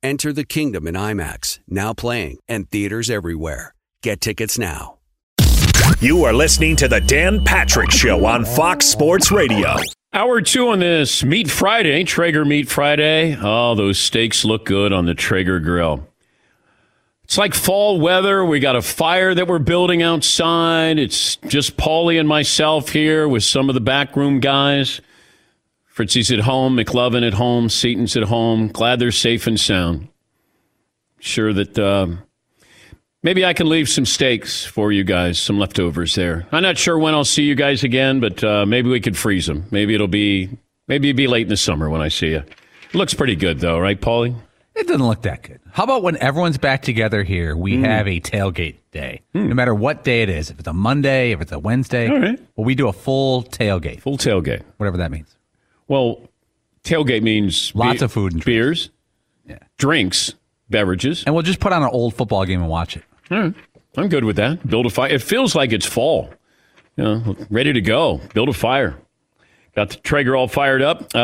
Enter the kingdom in IMAX, now playing, and theaters everywhere. Get tickets now. You are listening to the Dan Patrick Show on Fox Sports Radio. Hour two on this Meat Friday, Traeger Meat Friday. Oh, those steaks look good on the Traeger grill. It's like fall weather. We got a fire that we're building outside. It's just Paulie and myself here with some of the backroom guys. Fritzy's at home, McLovin at home, Seaton's at home. Glad they're safe and sound. Sure that maybe I can leave some steaks for you guys, some leftovers there. I'm not sure when I'll see you guys again, but maybe we could freeze them. Maybe it'll be late in the summer when I see you. It looks pretty good, though, right, Paulie? It doesn't look that good. How about when everyone's back together here, we have a tailgate day, no matter what day it is. If it's a Monday, if it's a Wednesday, all right. Well, we do a full tailgate. Full tailgate. Whatever that means. Well, tailgate means lots of food and beers, drinks, beverages. And we'll just put on an old football game and watch it. All right. I'm good with that. Build a fire. It feels like it's fall. You know, ready to go. Build a fire. Got the Traeger all fired up.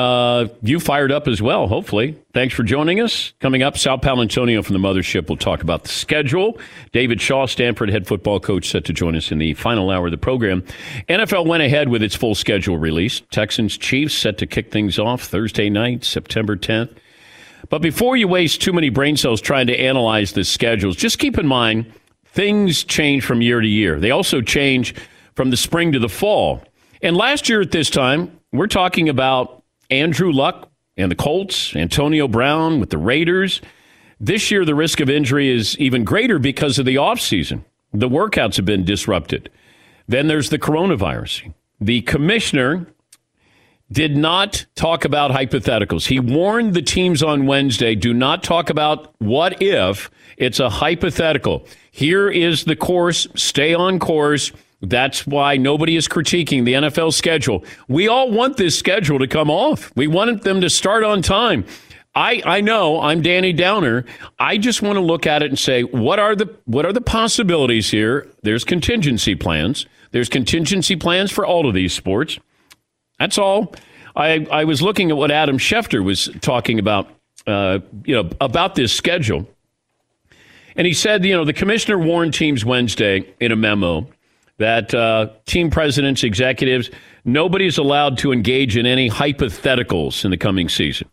You fired up as well, hopefully. Thanks for joining us. Coming up, Sal Paolantonio from the Mothership will talk about the schedule. David Shaw, Stanford head football coach, set to join us in the final hour of the program. NFL went ahead with its full schedule release. Texans, Chiefs set to kick things off Thursday night, September 10th. But before you waste too many brain cells trying to analyze the schedules, just keep in mind things change from year to year. They also change from the spring to the fall. And last year at this time, we're talking about Andrew Luck and the Colts, Antonio Brown with the Raiders. This year, the risk of injury is even greater because of the offseason. The workouts have been disrupted. Then there's the coronavirus. The commissioner did not talk about hypotheticals. He warned the teams on Wednesday, do not talk about what if. It's a hypothetical. Here is the course. Stay on course. That's why nobody is critiquing the NFL schedule. We all want this schedule to come off. We want them to start on time. I know I'm Danny Downer. I just want to look at it and say, what are the possibilities here? There's contingency plans. There's contingency plans for all of these sports. That's all. I was looking at what Adam Schefter was talking about, about this schedule. And he said, the commissioner warned teams Wednesday in a memo that team presidents, executives, nobody's allowed to engage in any hypotheticals in the coming season.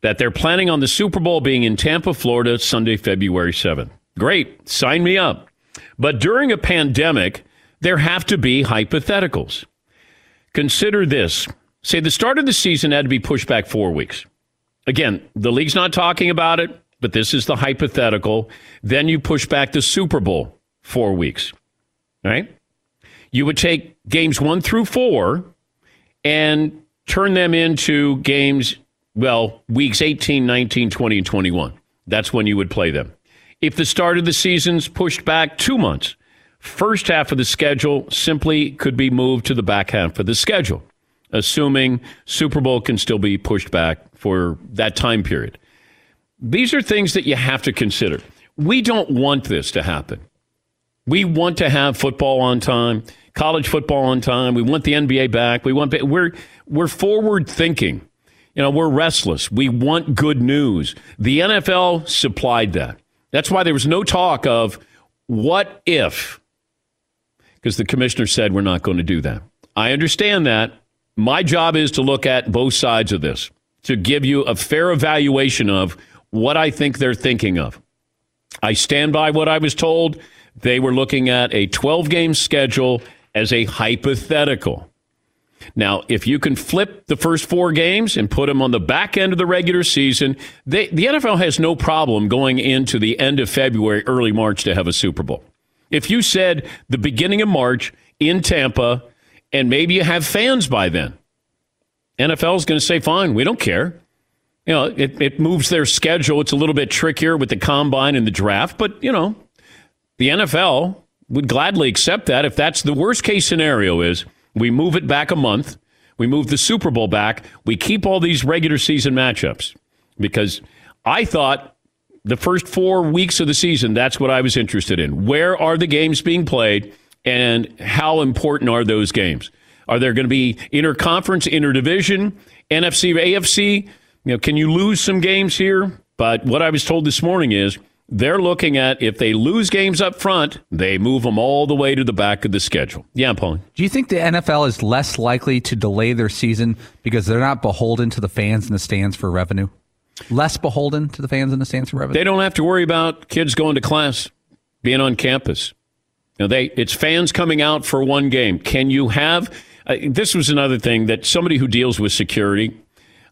That they're planning on the Super Bowl being in Tampa, Florida, Sunday, February 7th. Great. Sign me up. But during a pandemic, there have to be hypotheticals. Consider this. Say the start of the season had to be pushed back 4 weeks. Again, the league's not talking about it, but this is the hypothetical. Then you push back the Super Bowl 4 weeks. All right? You would take games 1 through 4 and turn them into games, weeks 18, 19, 20, and 21. That's when you would play them. If the start of the season's pushed back 2 months, first half of the schedule simply could be moved to the back half of the schedule. assuming Super Bowl can still be pushed back for that time period. These are things that you have to consider. We don't want this to happen. We want to have football on time, college football on time. We want the NBA back. We're forward thinking. You know, we're restless. We want good news. The NFL supplied that. That's why there was no talk of what if, because the commissioner said we're not going to do that. I understand that. My job is to look at both sides of this, to give you a fair evaluation of what I think they're thinking of. I stand by what I was told. They were looking at a 12-game schedule as a hypothetical. Now, if you can flip the first four games and put them on the back end of the regular season, the NFL has no problem going into the end of February, early March to have a Super Bowl. If you said the beginning of March in Tampa, and maybe you have fans by then, NFL is going to say, fine, we don't care. You know, it moves their schedule. It's a little bit trickier with the combine and the draft, but, you know, the NFL would gladly accept that if that's the worst case scenario is we move it back a month, we move the Super Bowl back, we keep all these regular season matchups. Because I thought the first 4 weeks of the season, that's what I was interested in. Where are the games being played and how important are those games? Are there going to be interconference, interdivision, NFC, AFC? You know, can you lose some games here? But what I was told this morning is, they're looking at if they lose games up front, they move them all the way to the back of the schedule. Yeah, Paul. Do you think the NFL is less likely to delay their season because they're not beholden to the fans in the stands for revenue? Less beholden to the fans in the stands for revenue? They don't have to worry about kids going to class, being on campus. You know, it's fans coming out for one game. Can you have... this was another thing that somebody who deals with security,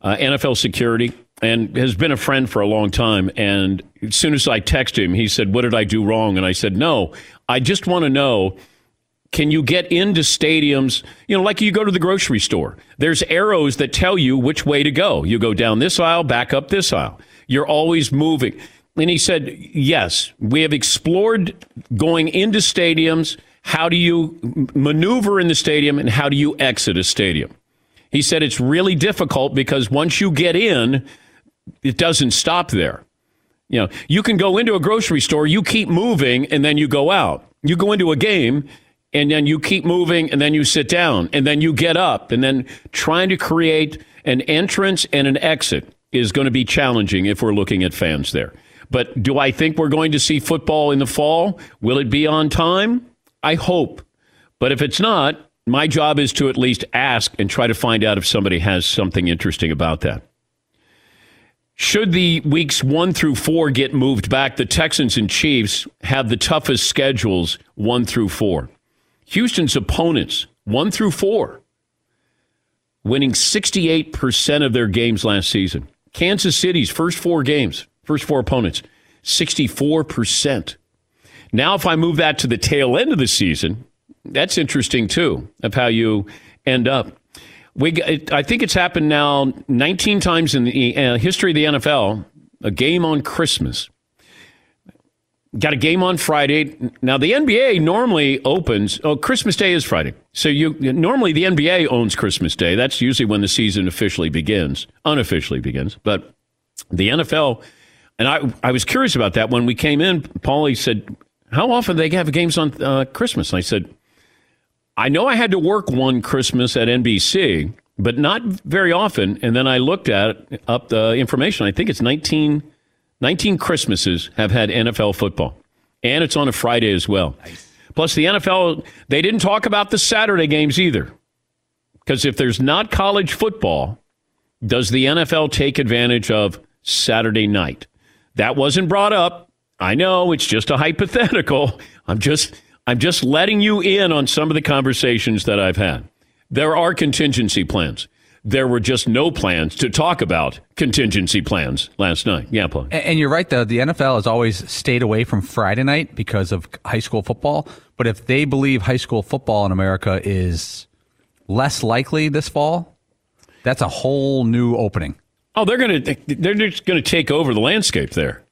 NFL security, and has been a friend for a long time. And as soon as I texted him, he said, what did I do wrong? And I said, no, I just want to know, can you get into stadiums? You know, like you go to the grocery store, there's arrows that tell you which way to go. You go down this aisle, back up this aisle. You're always moving. And he said, yes, we have explored going into stadiums. How do you maneuver in the stadium and how do you exit a stadium? He said, it's really difficult because once you get in, it doesn't stop there. You know, you can go into a grocery store, you keep moving, and then you go out. You go into a game, and then you keep moving, and then you sit down, and then you get up, and then trying to create an entrance and an exit is going to be challenging if we're looking at fans there. But do I think we're going to see football in the fall? Will it be on time? I hope. But if it's not, my job is to at least ask and try to find out if somebody has something interesting about that. Should the weeks 1 through 4 get moved back, the Texans and Chiefs have the toughest schedules 1 through 4. Houston's opponents, 1 through 4, winning 68% of their games last season. Kansas City's first 4 games, first 4 opponents, 64%. Now, if I move that to the tail end of the season, that's interesting, too, of how you end up. I think it's happened now 19 times in the history of the NFL, a game on Christmas. Got a game on Friday. Now, the NBA normally opens... Oh, Christmas Day is Friday. So normally the NBA owns Christmas Day. That's usually when the season officially begins, unofficially begins. But the NFL... And I was curious about that. When we came in, Paulie said, how often do they have games on Christmas? And I said... I know I had to work one Christmas at NBC, but not very often. And then I looked up the information. I think it's 19 Christmases have had NFL football. And it's on a Friday as well. Nice. Plus the NFL, they didn't talk about the Saturday games either. Because if there's not college football, does the NFL take advantage of Saturday night? That wasn't brought up. I know it's just a hypothetical. I'm just letting you in on some of the conversations that I've had. There are contingency plans. There were just no plans to talk about contingency plans last night. Yeah, Paul. And you're right, though. The NFL has always stayed away from Friday night because of high school football. But if they believe high school football in America is less likely this fall, that's a whole new opening. Oh, they're just going to take over the landscape there.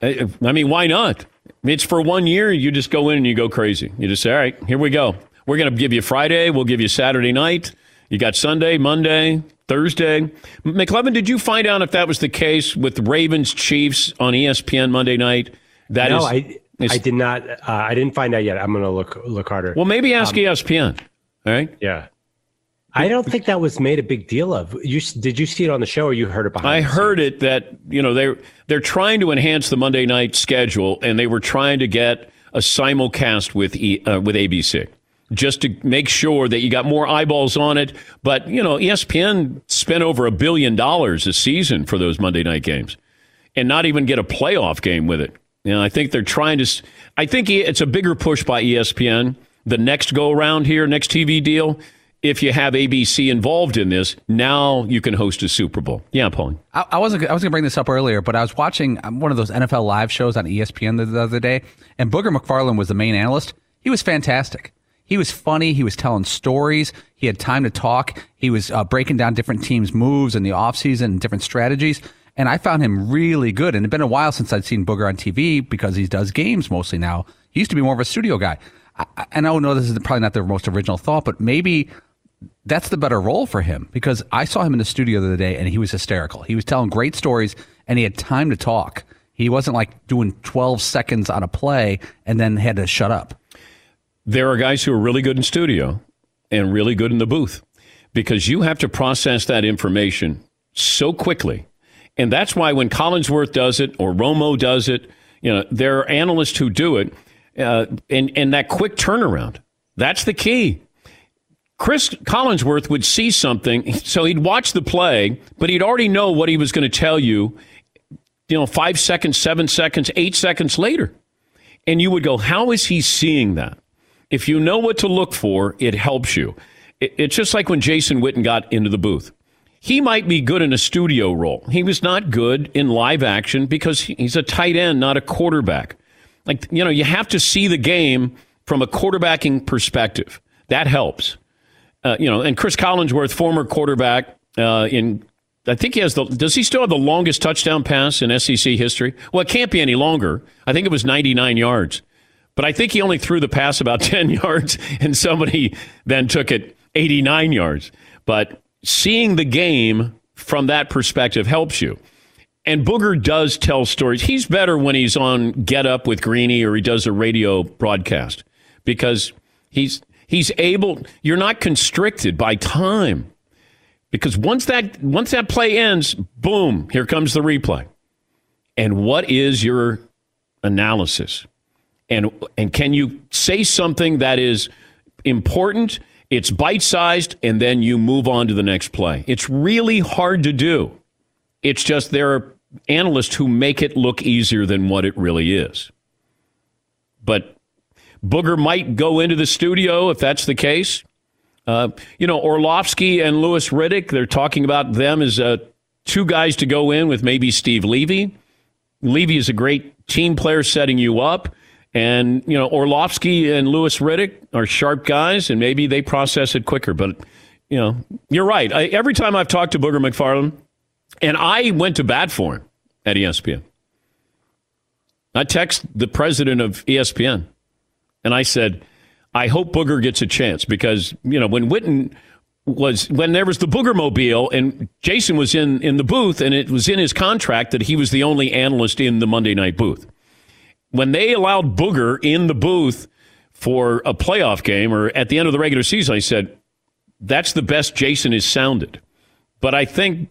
I mean, why not? It's for 1 year. You just go in and you go crazy. You just say, all right, here we go. We're going to give you Friday. We'll give you Saturday night. You got Sunday, Monday, Thursday. McLevin, did you find out if that was the case with Ravens-Chiefs on ESPN Monday night? No, I did not. I didn't find out yet. I'm going to look harder. Well, maybe ask ESPN, all right? Yeah. I don't think that was made a big deal of. Did you see it on the show or you heard it behind the scenes? I heard it that, you know, they're trying to enhance the Monday night schedule, and they were trying to get a simulcast with ABC. Just to make sure that you got more eyeballs on it. But, you know, ESPN spent over $1 billion a season for those Monday night games and not even get a playoff game with it. You know, I think they're trying to – I think it's a bigger push by ESPN. The next go-around here, next TV deal, if you have ABC involved in this, now you can host a Super Bowl. Yeah, Pauline. I was going to bring this up earlier, but I was watching one of those NFL live shows on ESPN the other day, and Booger McFarlane was the main analyst. He was fantastic. He was funny. He was telling stories. He had time to talk. He was breaking down different teams' moves in the offseason and different strategies. And I found him really good. And it had been a while since I'd seen Booger on TV because he does games mostly now. He used to be more of a studio guy. And I don't know, this is probably not their most original thought, but maybe that's the better role for him, because I saw him in the studio the other day and he was hysterical. He was telling great stories and he had time to talk. He wasn't like doing 12 seconds on a play and then had to shut up. There are guys who are really good in studio and really good in the booth, because you have to process that information so quickly. And that's why when Collinsworth does it or Romo does it, you know, there are analysts who do it. And that quick turnaround, that's the key. Chris Collinsworth would see something. So he'd watch the play, but he'd already know what he was going to tell you, you know, 5 seconds, 7 seconds, 8 seconds later. And you would go, how is he seeing that? If you know what to look for, it helps you. It's just like when Jason Witten got into the booth. He might be good in a studio role. He was not good in live action because he's a tight end, not a quarterback. Like, you know, you have to see the game from a quarterbacking perspective. That helps. You know, and Chris Collinsworth, former quarterback, I think he has does he still have the longest touchdown pass in SEC history? Well, it can't be any longer. I think it was 99 yards. But I think he only threw the pass about 10 yards, and somebody then took it 89 yards. But seeing the game from that perspective helps you. And Booger does tell stories. He's better when he's on Get Up with Greeny or he does a radio broadcast, because he's able. You're not constricted by time, because once that play ends, boom, here comes the replay. And what is your analysis? And can you say something that is important, it's bite-sized, and then you move on to the next play? It's really hard to do. It's just there are analysts who make it look easier than what it really is. But Booger might go into the studio if that's the case. You know, Orlovsky and Lewis Riddick, they're talking about them as two guys to go in with maybe Steve Levy. Levy is a great team player setting you up. And, you know, Orlovsky and Lewis Riddick are sharp guys, and maybe they process it quicker. But, you know, you're right. Every time I've talked to Booger McFarlane, and I went to bat for him at ESPN. I texted the president of ESPN, and I said, I hope Booger gets a chance, because, you know, when there was the Boogermobile and Jason was in the booth, and it was in his contract that he was the only analyst in the Monday night booth. When they allowed Booger in the booth for a playoff game or at the end of the regular season, I said, that's the best Jason has sounded. But I think,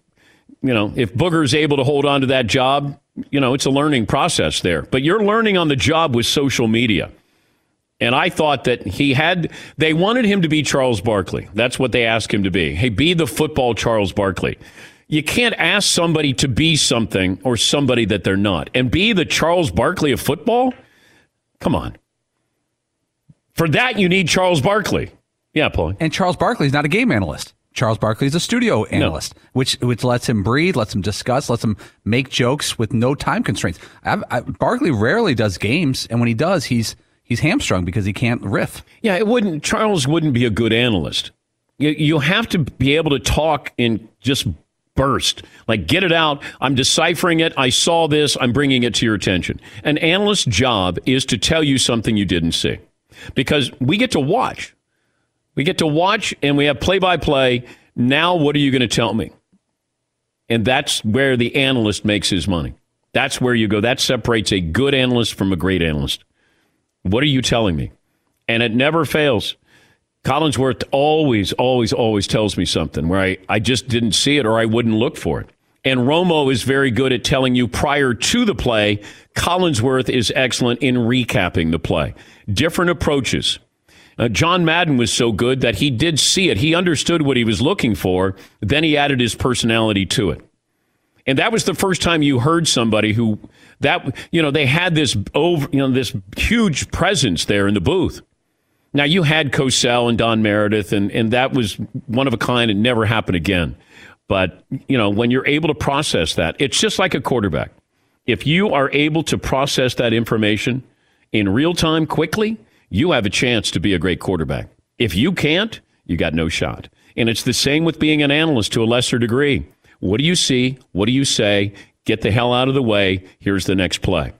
you know, if Booger is able to hold on to that job, you know, it's a learning process there. But you're learning on the job with social media. And I thought that they wanted him to be Charles Barkley. That's what they asked him to be. Hey, be the football Charles Barkley. You can't ask somebody to be something or somebody that they're not. And be the Charles Barkley of football? Come on. For that, you need Charles Barkley. Yeah, Paul. And Charles Barkley's not a game analyst. Charles Barkley's a studio analyst, which lets him breathe, lets him discuss, lets him make jokes with no time constraints. Barkley rarely does games, and when he does, he's hamstrung because he can't riff. Yeah, Charles wouldn't be a good analyst. You have to be able to talk in just burst, like get it out. I'm deciphering it. I saw this. I'm bringing it to your attention. An analyst's job is to tell you something you didn't see, because we get to watch. We get to watch, and we have play-by-play. Now, what are you going to tell me? And that's where the analyst makes his money. That's where you go. That separates a good analyst from a great analyst. What are you telling me? And it never fails. Collinsworth always tells me something where I just didn't see it or I wouldn't look for it. And Romo is very good at telling you prior to the play. Collinsworth is excellent in recapping the play. Different approaches. John Madden was so good that he did see it. He understood what he was looking for. Then he added his personality to it. And that was the first time you heard somebody who they had this this huge presence there in the booth. Now, you had Cosell and Don Meredith, and that was one of a kind and never happened again. But, when you're able to process that, it's just like a quarterback. If you are able to process that information in real time quickly, you have a chance to be a great quarterback. If you can't, you got no shot. And it's the same with being an analyst to a lesser degree. What do you see? What do you say? Get the hell out of the way. Here's the next play.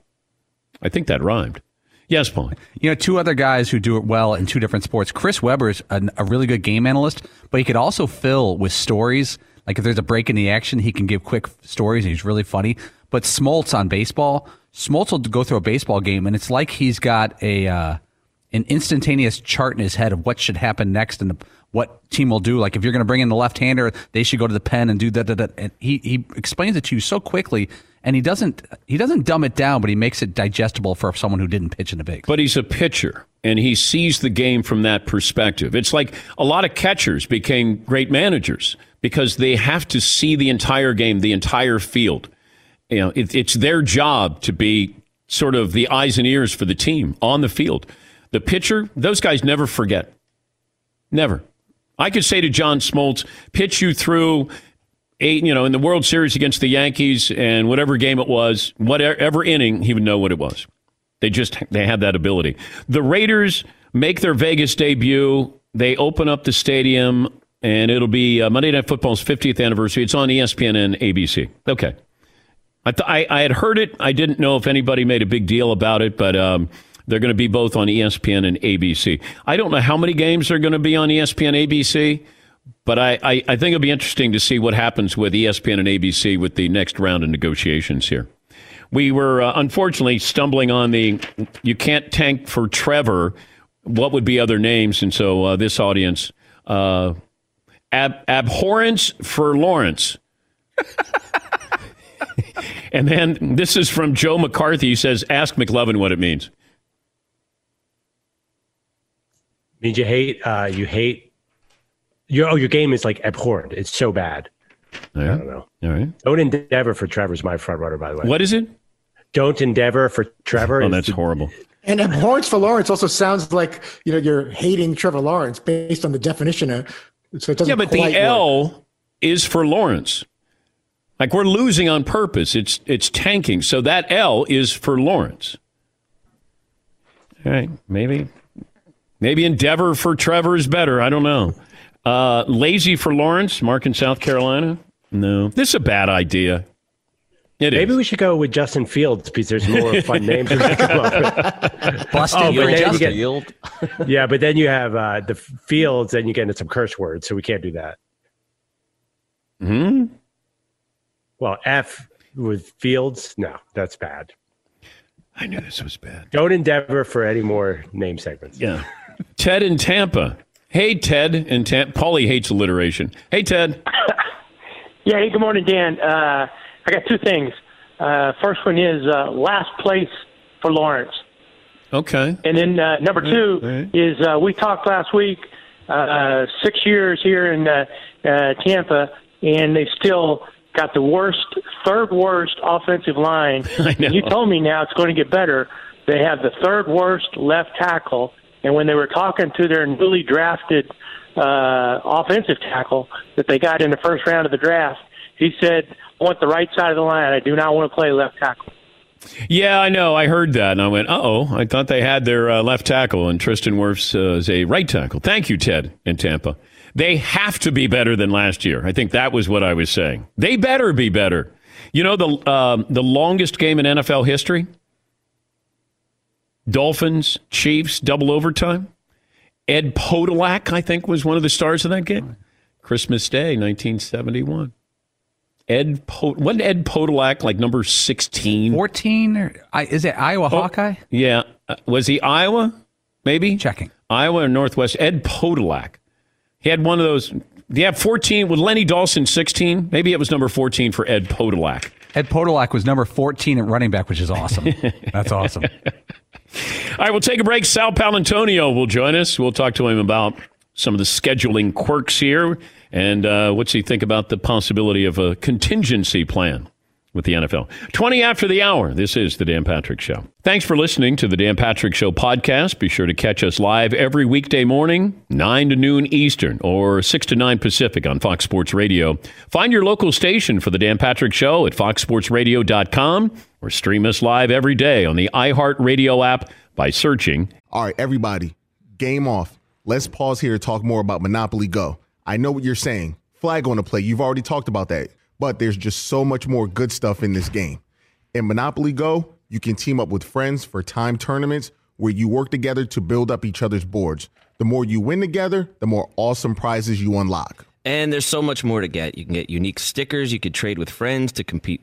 I think that rhymed. Yes, Paul. Two other guys who do it well in two different sports. Chris Webber's a really good game analyst, but he could also fill with stories. Like if there's a break in the action, he can give quick stories, and he's really funny. But Smoltz on baseball, Smoltz will go through a baseball game, and it's like he's got an instantaneous chart in his head of what should happen next and what team will do. Like if you're going to bring in the left-hander, they should go to the pen and do that. And he explains it to you so quickly. And he doesn't dumb it down, but he makes it digestible for someone who didn't pitch in the big. But he's a pitcher, and he sees the game from that perspective. It's like a lot of catchers became great managers because they have to see the entire game, the entire field. It's their job to be sort of the eyes and ears for the team on the field. The pitcher, those guys never forget. Never. I could say to John Smoltz, pitch you through... in the World Series against the Yankees and whatever game it was, whatever inning, he would know what it was. They had that ability. The Raiders make their Vegas debut. They open up the stadium, and it'll be Monday Night Football's 50th anniversary. It's on ESPN and ABC. Okay. I had heard it. I didn't know if anybody made a big deal about it, but they're going to be both on ESPN and ABC. I don't know how many games are going to be on ESPN, ABC. But I think it'll be interesting to see what happens with ESPN and ABC with the next round of negotiations here. We were, unfortunately, stumbling on the you can't tank for Trevor. What would be other names? And so this audience, abhorrence for Lawrence. And then this is from Joe McCarthy. He says, ask McLovin what it means. Means you hate, your game is like abhorrent. It's so bad. Right. I don't know. All right. Don't endeavor for Trevor's my front runner, by the way. What is it? Don't endeavor for Trevor. Oh, that's horrible. And abhorrence for Lawrence also sounds like you're hating Trevor Lawrence based on the definition. So it doesn't. Yeah, but the work. L is for Lawrence. Like we're losing on purpose. It's tanking. So that L is for Lawrence. All right. Maybe endeavor for Trevor is better. I don't know. Lazy for Lawrence, Mark in South Carolina? No. This is a bad idea. Maybe we should go with Justin Fields because there's more fun names. Justin Field. Yeah, but then you have the Fields and you get into some curse words, so we can't do that. Hmm? Well, F with Fields? No, that's bad. I knew this was bad. Don't endeavor for any more name segments. Yeah. Ted in Tampa. Hey, Ted, and Paulie hates alliteration. Hey, Ted. Yeah, hey, good morning, Dan. I got two things. First one is last place for Lawrence. Okay. And then number two is we talked last week, 6 years here in Tampa, and they still got the third worst offensive line. I know. And you told me now it's going to get better. They have the third worst left tackle. And when they were talking to their newly drafted offensive tackle that they got in the first round of the draft, he said, I want the right side of the line. I do not want to play left tackle. Yeah, I know. I heard that, and I went, uh-oh. I thought they had their left tackle, and Tristan Wirfs is a right tackle. Thank you, Ted, in Tampa. They have to be better than last year. I think that was what I was saying. They better be better. The longest game in NFL history? Dolphins, Chiefs, double overtime. Ed Podolak, I think, was one of the stars of that game. Christmas Day, 1971. Wasn't Ed Podolak like number 16? 14? Is it Iowa Hawkeye? Yeah. Was he Iowa? Maybe? Checking. Iowa or Northwest. Ed Podolak. He had one of those. Yeah, 14. With Lenny Dawson, 16. Maybe it was number 14 for Ed Podolak. Ed Podolak was number 14 at running back, which is awesome. That's awesome. All right, we'll take a break. Sal Paolantonio will join us. We'll talk to him about some of the scheduling quirks here. And what's he think about the possibility of a contingency plan with the NFL? 20 after the hour, this is The Dan Patrick Show. Thanks for listening to The Dan Patrick Show podcast. Be sure to catch us live every weekday morning, 9 to noon Eastern or 6 to 9 Pacific on Fox Sports Radio. Find your local station for The Dan Patrick Show at foxsportsradio.com or stream us live every day on the iHeartRadio app by searching. All right, everybody, game off. Let's pause here to talk more about Monopoly Go. I know what you're saying. Flag on the play. You've already talked about that. But there's just so much more good stuff in this game. In Monopoly Go, you can team up with friends for time tournaments where you work together to build up each other's boards. The more you win together, the more awesome prizes you unlock. And there's so much more to get. You can get unique stickers. You could trade with friends to compete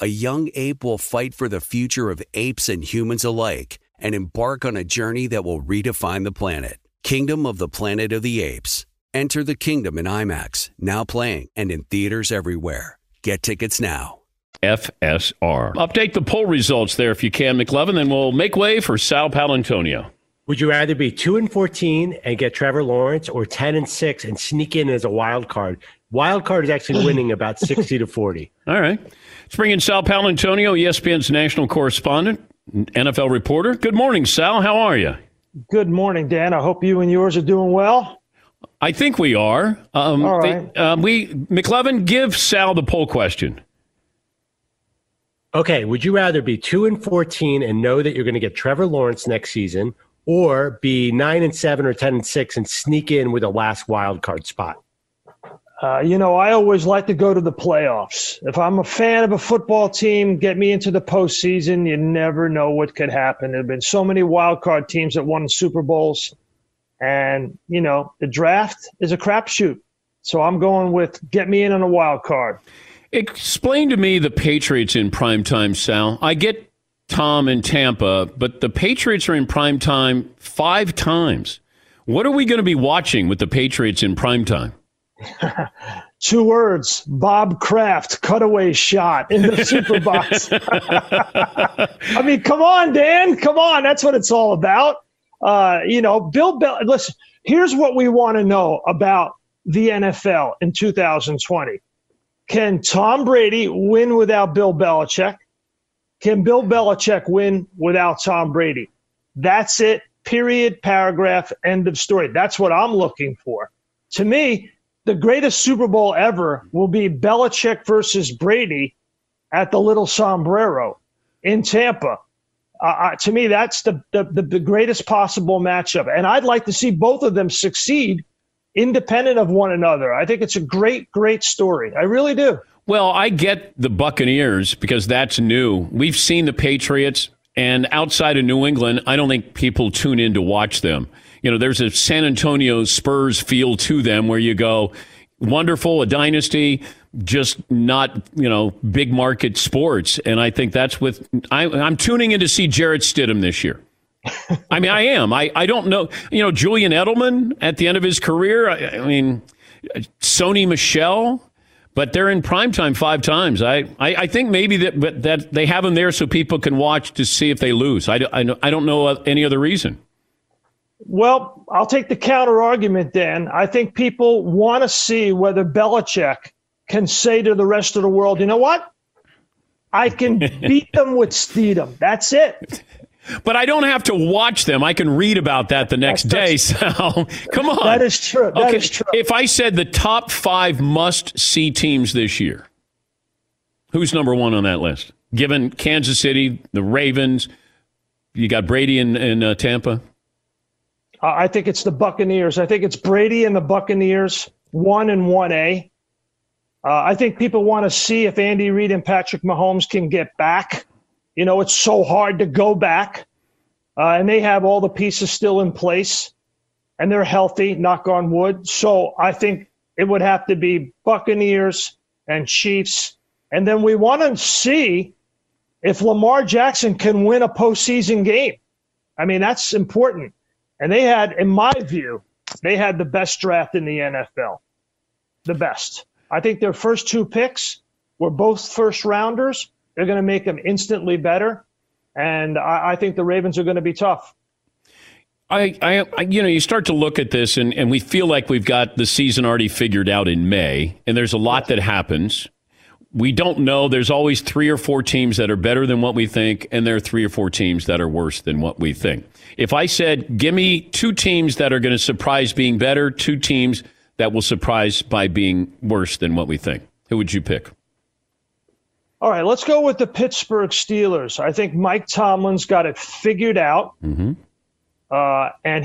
a young ape will fight for the future of apes and humans alike and embark on a journey that will redefine the planet. Kingdom of the Planet of the Apes. Enter the kingdom in IMAX, now playing, and in theaters everywhere. Get tickets now. FSR. Update the poll results there if you can, McLevin, then we'll make way for Sal Paolantonio. Would you rather be 2-14 and get Trevor Lawrence or 10-6 and sneak in as a wild card? Wild card is actually winning about 60-40. All right. Let's bring in Sal Paolantonio, ESPN's national correspondent, NFL reporter. Good morning, Sal. How are you? Good morning, Dan. I hope you and yours are doing well. I think we are. All right. McLevin, give Sal the poll question. Okay, would you rather be 2-14 and know that you're going to get Trevor Lawrence next season, or be 9-7 or 10-6 and sneak in with a last wild card spot? You know, I always like to go to the playoffs. If I'm a fan of a football team, get me into the postseason. You never know what could happen. There have been so many wild card teams that won Super Bowls. And, you know, the draft is a crapshoot. So I'm going with get me in on a wild card. Explain to me the Patriots in primetime, Sal. I get Tom in Tampa, but the Patriots are in primetime 5 times. What are we going to be watching with the Patriots in primetime? 2 words, Bob Kraft, cutaway shot in the super box. I mean, come on, Dan. Come on. That's what it's all about. You know, Bill Bel- listen, here's what we want to know about the NFL in 2020. Can Tom Brady win without Bill Belichick? Can Bill Belichick win without Tom Brady? That's it. Period, paragraph, end of story. That's what I'm looking for. To me, the greatest Super Bowl ever will be Belichick versus Brady at the Little Sombrero in Tampa. To me, that's the greatest possible matchup. And I'd like to see both of them succeed independent of one another. I think it's a great, great story. I really do. Well, I get the Buccaneers because that's new. We've seen the Patriots, and outside of New England, I don't think people tune in to watch them. You know, there's a San Antonio Spurs feel to them where you go, wonderful, a dynasty, just not, you know, big market sports. And I think that's with I'm tuning in to see Jarrett Stidham this year. I mean, I am. I don't know. You know, Julian Edelman at the end of his career. I mean, Sony Michel, but they're in primetime 5 times. I think maybe that they have them there so people can watch to see if they lose. I don't know any other reason. Well, I'll take the counter argument, Dan. I think people want to see whether Belichick can say to the rest of the world, you know what? I can beat them with Stidham. That's it. But I don't have to watch them. I can read about that the next day. So come on. That is true. That is true. If I said the top 5 must-see teams this year, who's number 1 on that list? Given Kansas City, the Ravens, you got Brady in Tampa. I think it's the Buccaneers. I think it's Brady and the Buccaneers, 1 and 1A. I think people want to see if Andy Reid and Patrick Mahomes can get back. You know, it's so hard to go back. And they have all the pieces still in place. And they're healthy, knock on wood. So I think it would have to be Buccaneers and Chiefs. And then we want to see if Lamar Jackson can win a postseason game. I mean, that's important. And they had, in my view, they had the best draft in the NFL. The best. I think their first 2 picks were both first-rounders. They're going to make them instantly better. And I think the Ravens are going to be tough. You know, you start to look at this, and we feel like we've got the season already figured out in May, and there's a lot that happens. We don't know. There's always 3 or 4 teams that are better than what we think, and there are 3 or 4 teams that are worse than what we think. If I said, give me 2 teams that are going to surprise being better, 2 teams that will surprise by being worse than what we think, who would you pick? All right, let's go with the Pittsburgh Steelers. I think Mike Tomlin's got it figured out, and that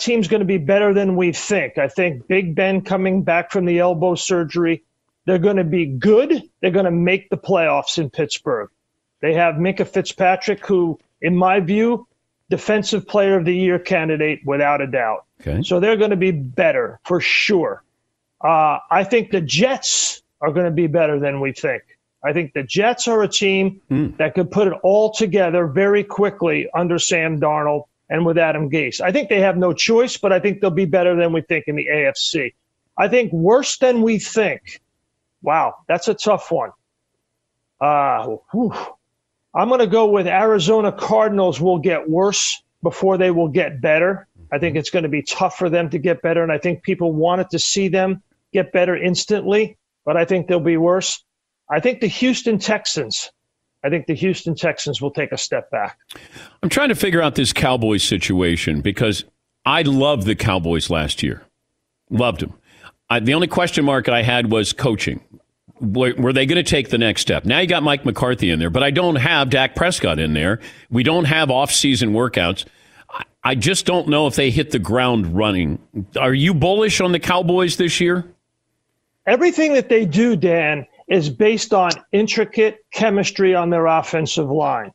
team's going to be better than we think. I think Big Ben coming back from the elbow surgery, they're going to be good. They're going to make the playoffs in Pittsburgh. They have Minka Fitzpatrick, who, in my view, defensive player of the year candidate without a doubt. Okay. So they're going to be better for sure. I think the Jets are going to be better than we think. I think the Jets are a team that could put it all together very quickly under Sam Darnold and with Adam Gase. I think they have no choice, but I think they'll be better than we think in the AFC. I think worse than we think. Wow, that's a tough one. I'm going to go with Arizona Cardinals will get worse before they will get better. I think it's going to be tough for them to get better, and I think people wanted to see them get better instantly, but I think they'll be worse. I think the Houston Texans will take a step back. I'm trying to figure out this Cowboys situation because I loved the Cowboys last year. Loved them. The only question mark I had was coaching. were they going to take the next step? Now you got Mike McCarthy in there, but I don't have Dak Prescott in there. We don't have off-season workouts. I just don't know if they hit the ground running. Are you bullish on the Cowboys this year? Everything that they do, Dan, is based on intricate chemistry on their offensive line.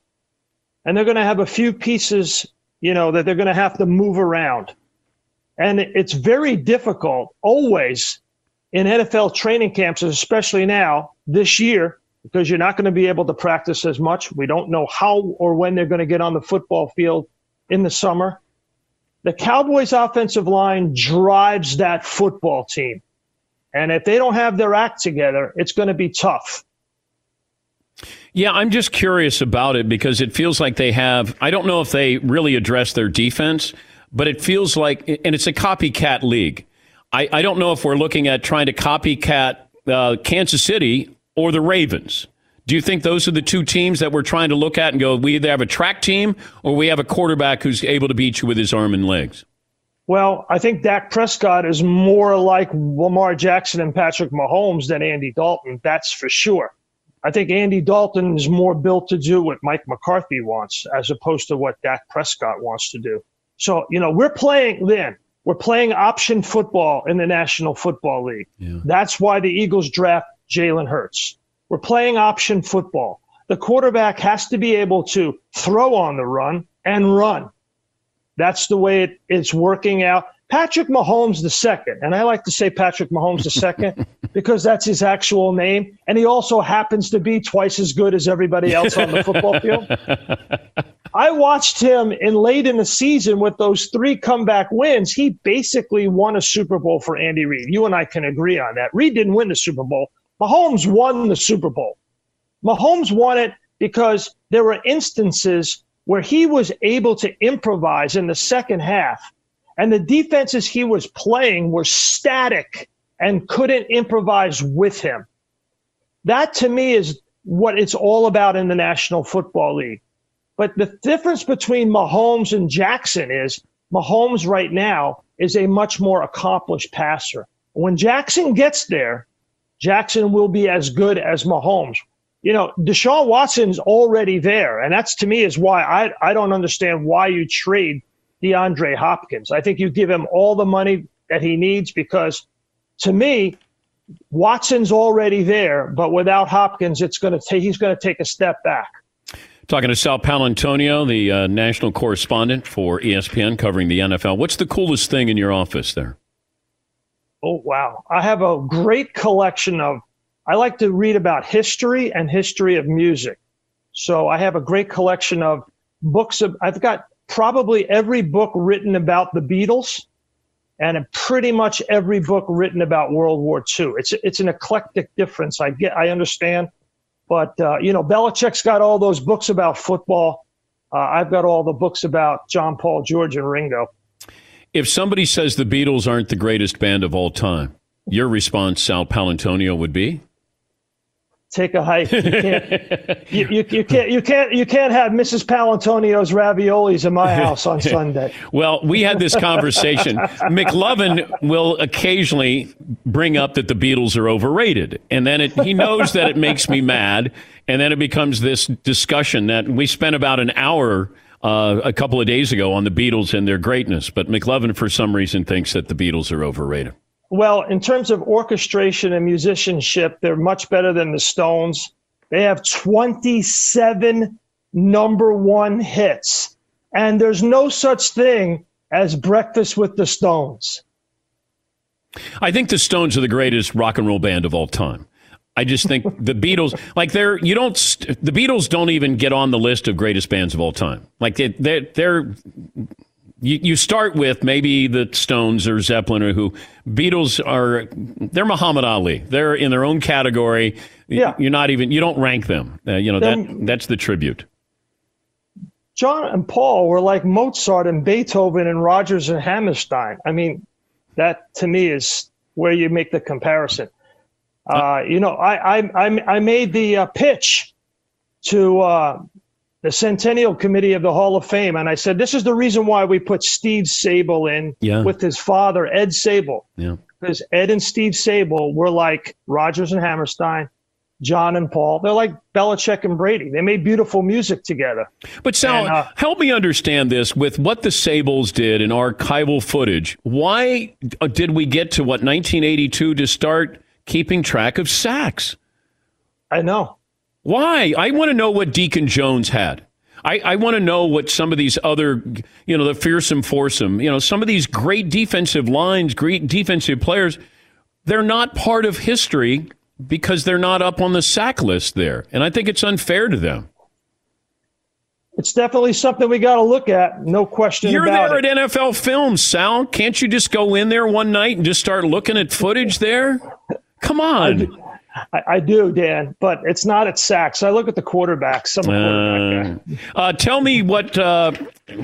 And they're going to have a few pieces, you know, that they're going to have to move around. And it's very difficult always in NFL training camps, especially now this year, because you're not going to be able to practice as much. We don't know how or when they're going to get on the football field in the summer. The Cowboys' offensive line drives that football team. And if they don't have their act together, it's going to be tough. Yeah, I'm just curious about it because it feels like they have – I don't know if they really address their defense, but it feels like – and it's a copycat league. I don't know if we're looking at trying to copycat Kansas City or the Ravens. Do you think those are the two teams that we're trying to look at and go, we either have a track team or we have a quarterback who's able to beat you with his arm and legs? Well, I think Dak Prescott is more like Lamar Jackson and Patrick Mahomes than Andy Dalton. That's for sure. I think Andy Dalton is more built to do what Mike McCarthy wants as opposed to what Dak Prescott wants to do. So, you know, we're playing option football in the National Football League. Yeah. That's why the Eagles draft Jalen Hurts. We're playing option football. The quarterback has to be able to throw on the run and run. That's the way it's working out. Patrick Mahomes II, and I like to say Patrick Mahomes II because that's his actual name, and he also happens to be twice as good as everybody else on the football field. I watched him late in the season with those three comeback wins. He basically won a Super Bowl for Andy Reid. You and I can agree on that. Reid didn't win the Super Bowl. Mahomes won the Super Bowl. Mahomes won it because there were instances where he was able to improvise in the second half, and the defenses he was playing were static and couldn't improvise with him. That, to me, is what it's all about in the National Football League. But the difference between Mahomes and Jackson is Mahomes right now is a much more accomplished passer. When Jackson gets there, Jackson will be as good as Mahomes. You know, Deshaun Watson's already there, and that's, to me, is why I don't understand why you trade DeAndre Hopkins. I think you give him all the money that he needs because, to me, Watson's already there, but without Hopkins, he's going to take a step back. Talking to Sal Paolantonio, the national correspondent for ESPN covering the NFL. What's the coolest thing in your office there? Oh, wow. I have a great collection of – I like to read about history and history of music. So I have a great collection of books. I've got probably every book written about the Beatles and pretty much every book written about World War II. It's an eclectic difference. I understand. But, you know, Belichick's got all those books about football. I've got all the books about John, Paul, George, and Ringo. If somebody says the Beatles aren't the greatest band of all time, your response, Sal Paolantonio, would be? Take a hike. You can't have Mrs. Paolantonio's raviolis in my house on Sunday. Well, we had this conversation. McLovin will occasionally bring up that the Beatles are overrated, and then he knows that it makes me mad, and then it becomes this discussion that we spent about an hour a couple of days ago on the Beatles and their greatness, but McLovin, for some reason, thinks that the Beatles are overrated. Well, in terms of orchestration and musicianship, they're much better than the Stones. They have 27 number one hits, and there's no such thing as breakfast with the Stones. I think the Stones are the greatest rock and roll band of all time. I just think the Beatles, the Beatles don't even get on the list of greatest bands of all time. Like you start with maybe the Stones or Zeppelin or who. Beatles they're Muhammad Ali. They're in their own category. Yeah. You don't rank them. That's the tribute. John and Paul were like Mozart and Beethoven and Rodgers and Hammerstein. I mean, that to me is where you make the comparison. I made the pitch to the Centennial Committee of the Hall of Fame, and I said, this is the reason why we put Steve Sable in with his father, Ed Sable. Yeah. Because Ed and Steve Sable were like Rodgers and Hammerstein, John and Paul. They're like Belichick and Brady. They made beautiful music together. But Sal, help me understand this with what the Sables did in archival footage. Why did we get to, 1982 to start keeping track of sacks? I know. Why? I want to know what Deacon Jones had. I want to know what some of these other, the fearsome foursome, some of these great defensive lines, great defensive players, they're not part of history because they're not up on the sack list there. And I think it's unfair to them. It's definitely something we got to look at. No question about it. You're there at NFL Films, Sal. Can't you just go in there one night and just start looking at footage there? Come on. I do, Dan, but it's not at sacks. I look at the quarterbacks. Tell me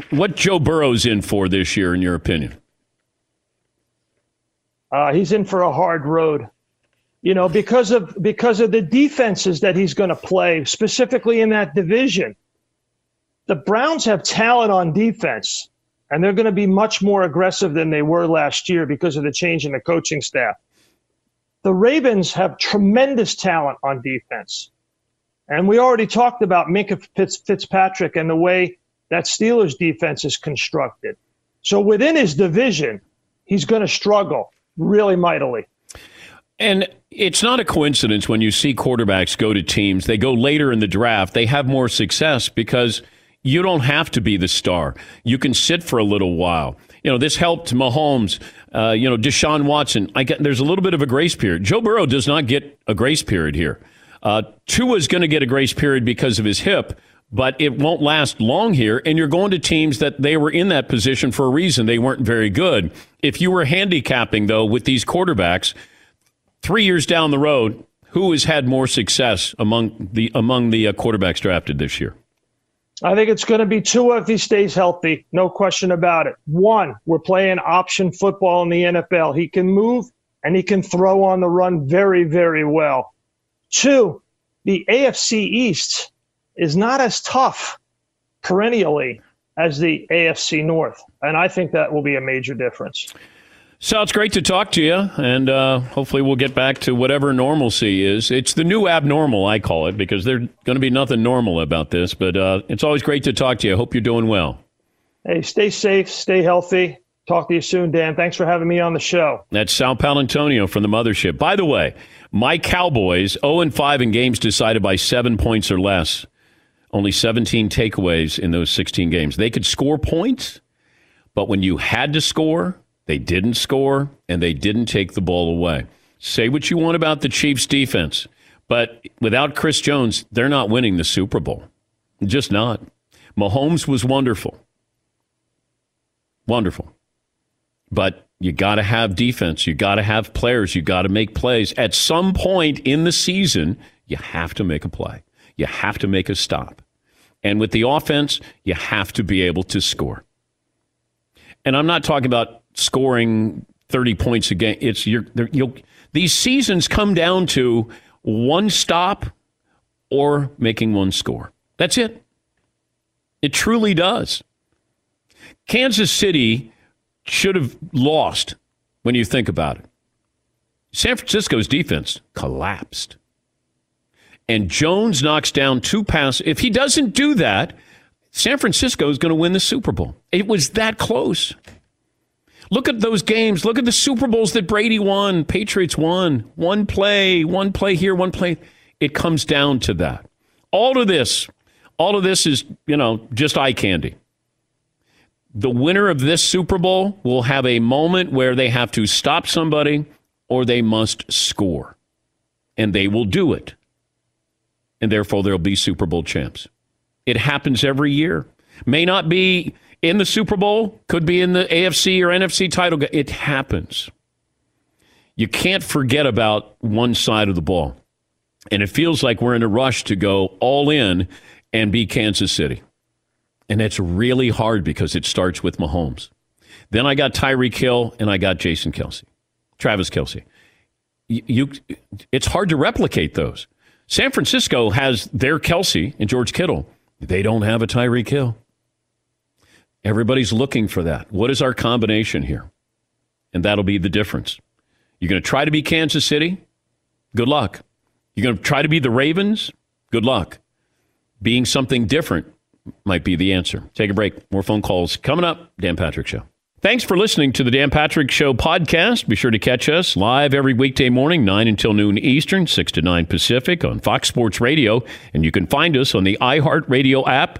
what Joe Burrow's in for this year, in your opinion. He's in for a hard road, because of the defenses that he's going to play, specifically in that division. The Browns have talent on defense, and they're going to be much more aggressive than they were last year because of the change in the coaching staff. The Ravens have tremendous talent on defense. And we already talked about Minkah Fitzpatrick and the way that Steelers defense is constructed. So within his division, he's going to struggle really mightily. And it's not a coincidence when you see quarterbacks go to teams, they go later in the draft, they have more success because you don't have to be the star. You can sit for a little while. This helped Mahomes, Deshaun Watson. There's a little bit of a grace period. Joe Burrow does not get a grace period here. Tua's going to get a grace period because of his hip, but it won't last long here. And you're going to teams that they were in that position for a reason. They weren't very good. If you were handicapping, though, with these quarterbacks, 3 years down the road, who has had more success among the quarterbacks drafted this year? I think it's going to be Tua if he stays healthy. No question about it. One, we're playing option football in the NFL. He can move and he can throw on the run very, very well. Two, the AFC East is not as tough perennially as the AFC North. And I think that will be a major difference. So it's great to talk to you. And hopefully we'll get back to whatever normalcy is. It's the new abnormal, I call it, because there's going to be nothing normal about this. But it's always great to talk to you. I hope you're doing well. Hey, stay safe. Stay healthy. Talk to you soon, Dan. Thanks for having me on the show. That's Sal Paolantonio from the Mothership. By the way, my Cowboys, 0-5 in games decided by 7 points or less. Only 17 takeaways in those 16 games. They could score points, but when you had to score, they didn't score, and they didn't take the ball away. Say what you want about the Chiefs' defense, but without Chris Jones, they're not winning the Super Bowl. Just not. Mahomes was wonderful. Wonderful. But you got to have defense. You got to have players. You got to make plays. At some point in the season, you have to make a play. You have to make a stop. And with the offense, you have to be able to score. And I'm not talking about scoring 30 points a game. These seasons come down to one stop or making one score. That's it. It truly does. Kansas City should have lost when you think about it. San Francisco's defense collapsed. And Jones knocks down two passes. If he doesn't do that, San Francisco is going to win the Super Bowl. It was that close. Look at those games. Look at the Super Bowls that Brady won, Patriots won. One play here, one play. It comes down to that. All of this is, just eye candy. The winner of this Super Bowl will have a moment where they have to stop somebody or they must score. And they will do it. And therefore, there'll be Super Bowl champs. It happens every year. May not be in the Super Bowl, could be in the AFC or NFC title game. It happens. You can't forget about one side of the ball. And it feels like we're in a rush to go all in and beat Kansas City. And it's really hard because it starts with Mahomes. Then I got Tyreek Hill and I got Travis Kelce. It's hard to replicate those. San Francisco has their Kelce and George Kittle. They don't have a Tyreek Hill. Everybody's looking for that. What is our combination here? And that'll be the difference. You're going to try to be Kansas City? Good luck. You're going to try to be the Ravens? Good luck. Being something different might be the answer. Take a break. More phone calls coming up. Dan Patrick Show. Thanks for listening to the Dan Patrick Show podcast. Be sure to catch us live every weekday morning, 9 until noon Eastern, 6 to 9 Pacific on Fox Sports Radio. And you can find us on the iHeartRadio app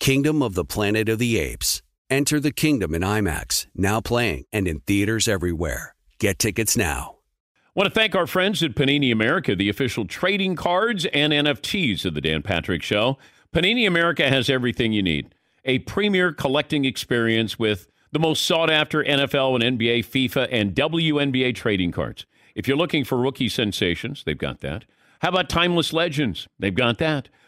Kingdom of the Planet of the Apes. Enter the kingdom in IMAX, now playing, and in theaters everywhere. Get tickets now. I want to thank our friends at Panini America, the official trading cards and NFTs of the Dan Patrick Show. Panini America has everything you need. A premier collecting experience with the most sought-after NFL and NBA, FIFA, and WNBA trading cards. If you're looking for rookie sensations, they've got that. How about timeless legends? They've got that.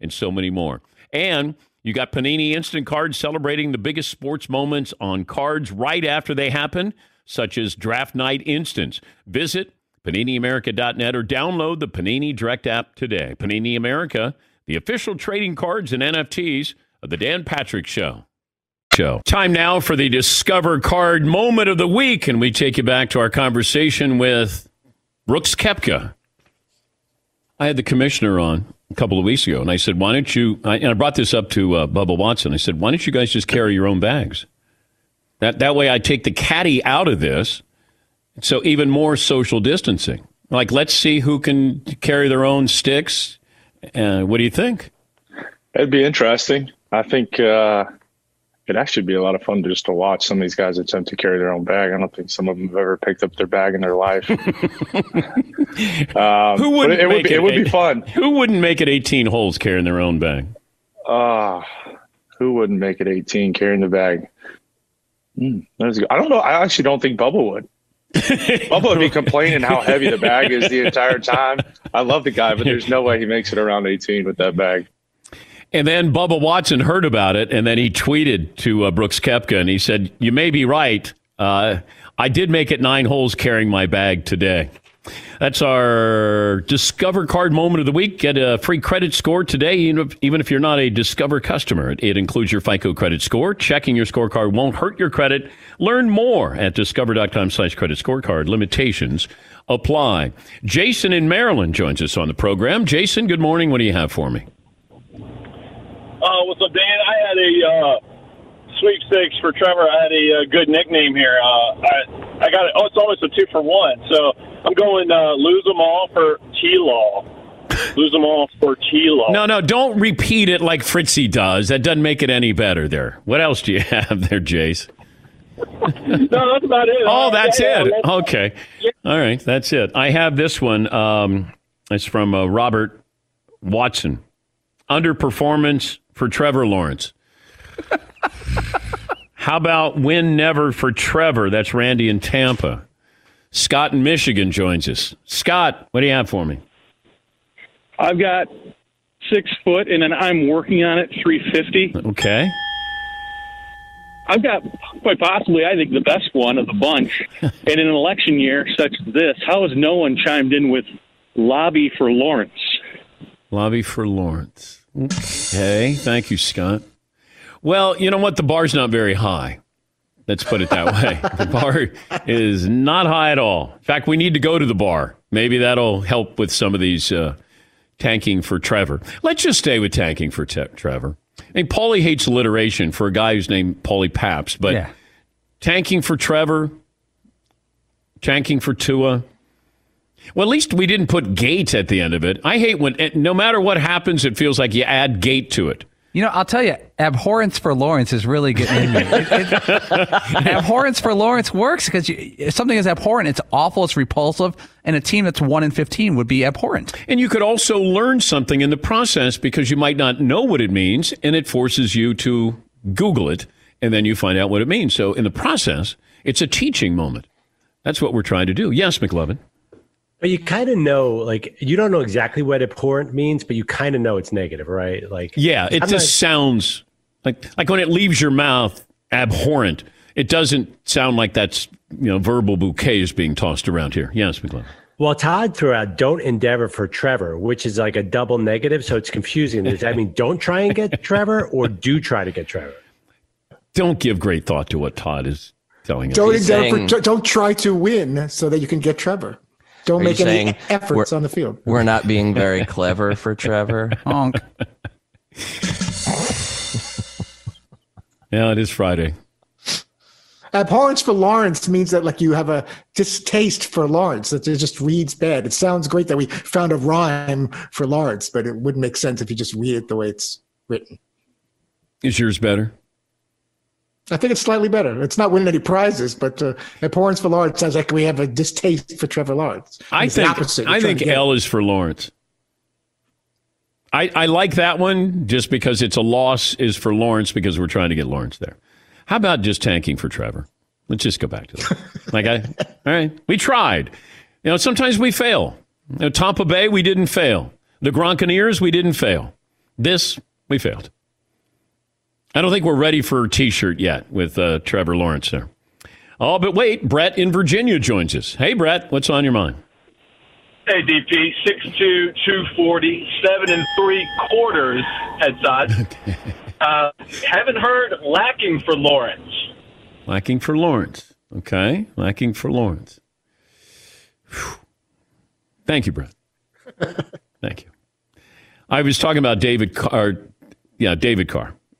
and so many more. And you got Panini Instant Cards celebrating the biggest sports moments on cards right after they happen, such as Draft Night Instants. Visit PaniniAmerica.net or download the Panini Direct app today. Panini America, the official trading cards and NFTs of the Dan Patrick Show. Time now for the Discover Card Moment of the Week, and we take you back to our conversation with Brooks Koepka. I had the commissioner on a couple of weeks ago, and I said, why don't you, and I brought this up to Bubba Watson, I said, why don't you guys just carry your own bags? That way I take the caddy out of this, so even more social distancing. Like, let's see who can carry their own sticks. What do you think? It'd be interesting. I think it'd actually be a lot of fun just to watch some of these guys attempt to carry their own bag. I don't think some of them have ever picked up their bag in their life. Who wouldn't it make would be, it would be fun. Who wouldn't make it 18 holes carrying their own bag? Who wouldn't make it 18 carrying the bag? I don't know. I actually don't think Bubba would. Bubba would be complaining how heavy the bag is the entire time. I love the guy, but there's no way he makes it around 18 with that bag. And then Bubba Watson heard about it, and then he tweeted to Brooks Koepka, and he said, "You may be right. I did make it 9 holes carrying my bag today." That's our Discover Card moment of the week. Get a free credit score today, even if you're not a Discover customer. It includes your FICO credit score. Checking your scorecard won't hurt your credit. Learn more at discover.com/credit scorecard. Limitations apply. Jason in Maryland joins us on the program. Jason, good morning. What do you have for me? What's up, Dan? I had a sweepstakes for Trevor. I had a good nickname here. I got it. Oh, it's almost a 2-for-1. So I'm going lose them all for T-Law. Lose them all for T-Law. No, don't repeat it like Fritzy does. That doesn't make it any better there. What else do you have there, Jace? No, that's about it. Oh, that's it. Okay. All right, that's it. I have this one. It's from Robert Watson. Underperformance for Trevor Lawrence. How about win never for Trevor? That's Randy in Tampa. Scott in Michigan joins us. Scott, what do you have for me? I've got 6 foot and an I'm working on it 350. Okay. I've got quite possibly, I think, the best one of the bunch. And in an election year such as this, how has no one chimed in with lobby for Lawrence? Lobby for Lawrence. Okay. Thank you, Scott. Well, you know what? The bar's not very high. Let's put it that way. The bar is not high at all. In fact, we need to go to the bar. Maybe that'll help with some of these tanking for Trevor. Let's just stay with tanking for Trevor. I mean, Paulie hates alliteration for a guy who's named Paulie Paps, but yeah. Tanking for Trevor, tanking for Tua. Well, at least we didn't put gate at the end of it. I hate when, no matter what happens, it feels like you add gate to it. You know, I'll tell you, abhorrence for Lawrence is really getting in me. Abhorrence for Lawrence works because if something is abhorrent, it's awful, it's repulsive, and a team that's 1-15 would be abhorrent. And you could also learn something in the process because you might not know what it means, and it forces you to Google it, and then you find out what it means. So in the process, it's a teaching moment. That's what we're trying to do. Yes, McLovin. But you kind of know, like, you don't know exactly what abhorrent means, but you kind of know it's negative, right? Like, yeah, it just sounds like when it leaves your mouth, abhorrent. It doesn't sound like that's, you know, verbal bouquets being tossed around here. Yes, McLean. Well, Todd threw out don't endeavor for Trevor, which is like a double negative, so it's confusing. Does that mean don't try and get Trevor, or do try to get Trevor? Don't give great thought to what Todd is telling us. Don't try to win so that you can get Trevor. Don't make any efforts on the field. We're not being very clever for Trevor. Honk. Yeah, it is Friday. Abhorrence for Lawrence means that, like, you have a distaste for Lawrence, that it just reads bad. It sounds great that we found a rhyme for Lawrence, but it wouldn't make sense if you just read it the way it's written. Is yours better? I think it's slightly better. It's not winning any prizes, but abhorrence for Lawrence sounds like we have a distaste for Trevor Lawrence. I think L is for Lawrence. I like that one just because it's a loss is for Lawrence because we're trying to get Lawrence there. How about just tanking for Trevor? Let's just go back to that. All right, we tried. You know, sometimes we fail. You know, Tampa Bay, we didn't fail. The Gronkineers, we didn't fail. This, we failed. I don't think we're ready for a T-shirt yet with Trevor Lawrence there. Oh, but wait, Brett in Virginia joins us. Hey, Brett, what's on your mind? Hey, DP, 6'2", 240, 7 3/4 head side. Haven't heard lacking for Lawrence. Lacking for Lawrence. Okay, lacking for Lawrence. Whew. Thank you, Brett. Thank you. I was talking about Derek Carr.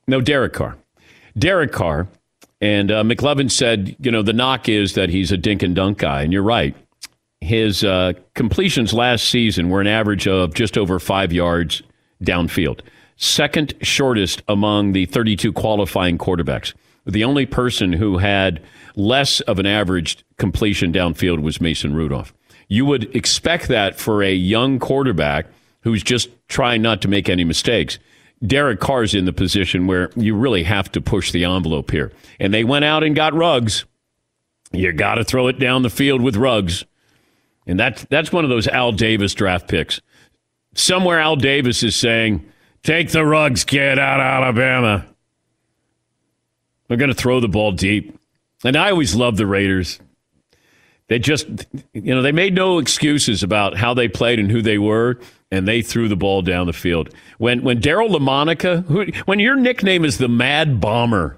Derek Carr. And McLovin said, you know, the knock is that he's a dink and dunk guy. And you're right. His completions last season were an average of just over 5 yards downfield. Second shortest among the 32 qualifying quarterbacks. The only person who had less of an average completion downfield was Mason Rudolph. You would expect that for a young quarterback who's just trying not to make any mistakes. Derek Carr's in the position where you really have to push the envelope here. And they went out and got Ruggs. You got to throw it down the field with Ruggs. And that's one of those Al Davis draft picks. Somewhere Al Davis is saying, Take the rugs, kid, out of Alabama. They're going to throw the ball deep. And I always loved the Raiders. They just, you know, they made no excuses about how they played and who they were, and they threw the ball down the field. When Daryl LaMonica, when your nickname is the Mad Bomber,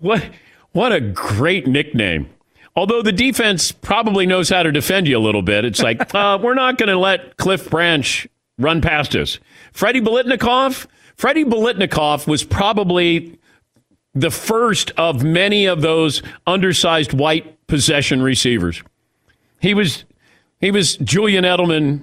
what a great nickname. Although the defense probably knows how to defend you a little bit. It's like, we're not going to let Cliff Branch run past us. Freddie Bolitnikoff was probably the first of many of those undersized white possession receivers. He was Julian Edelman,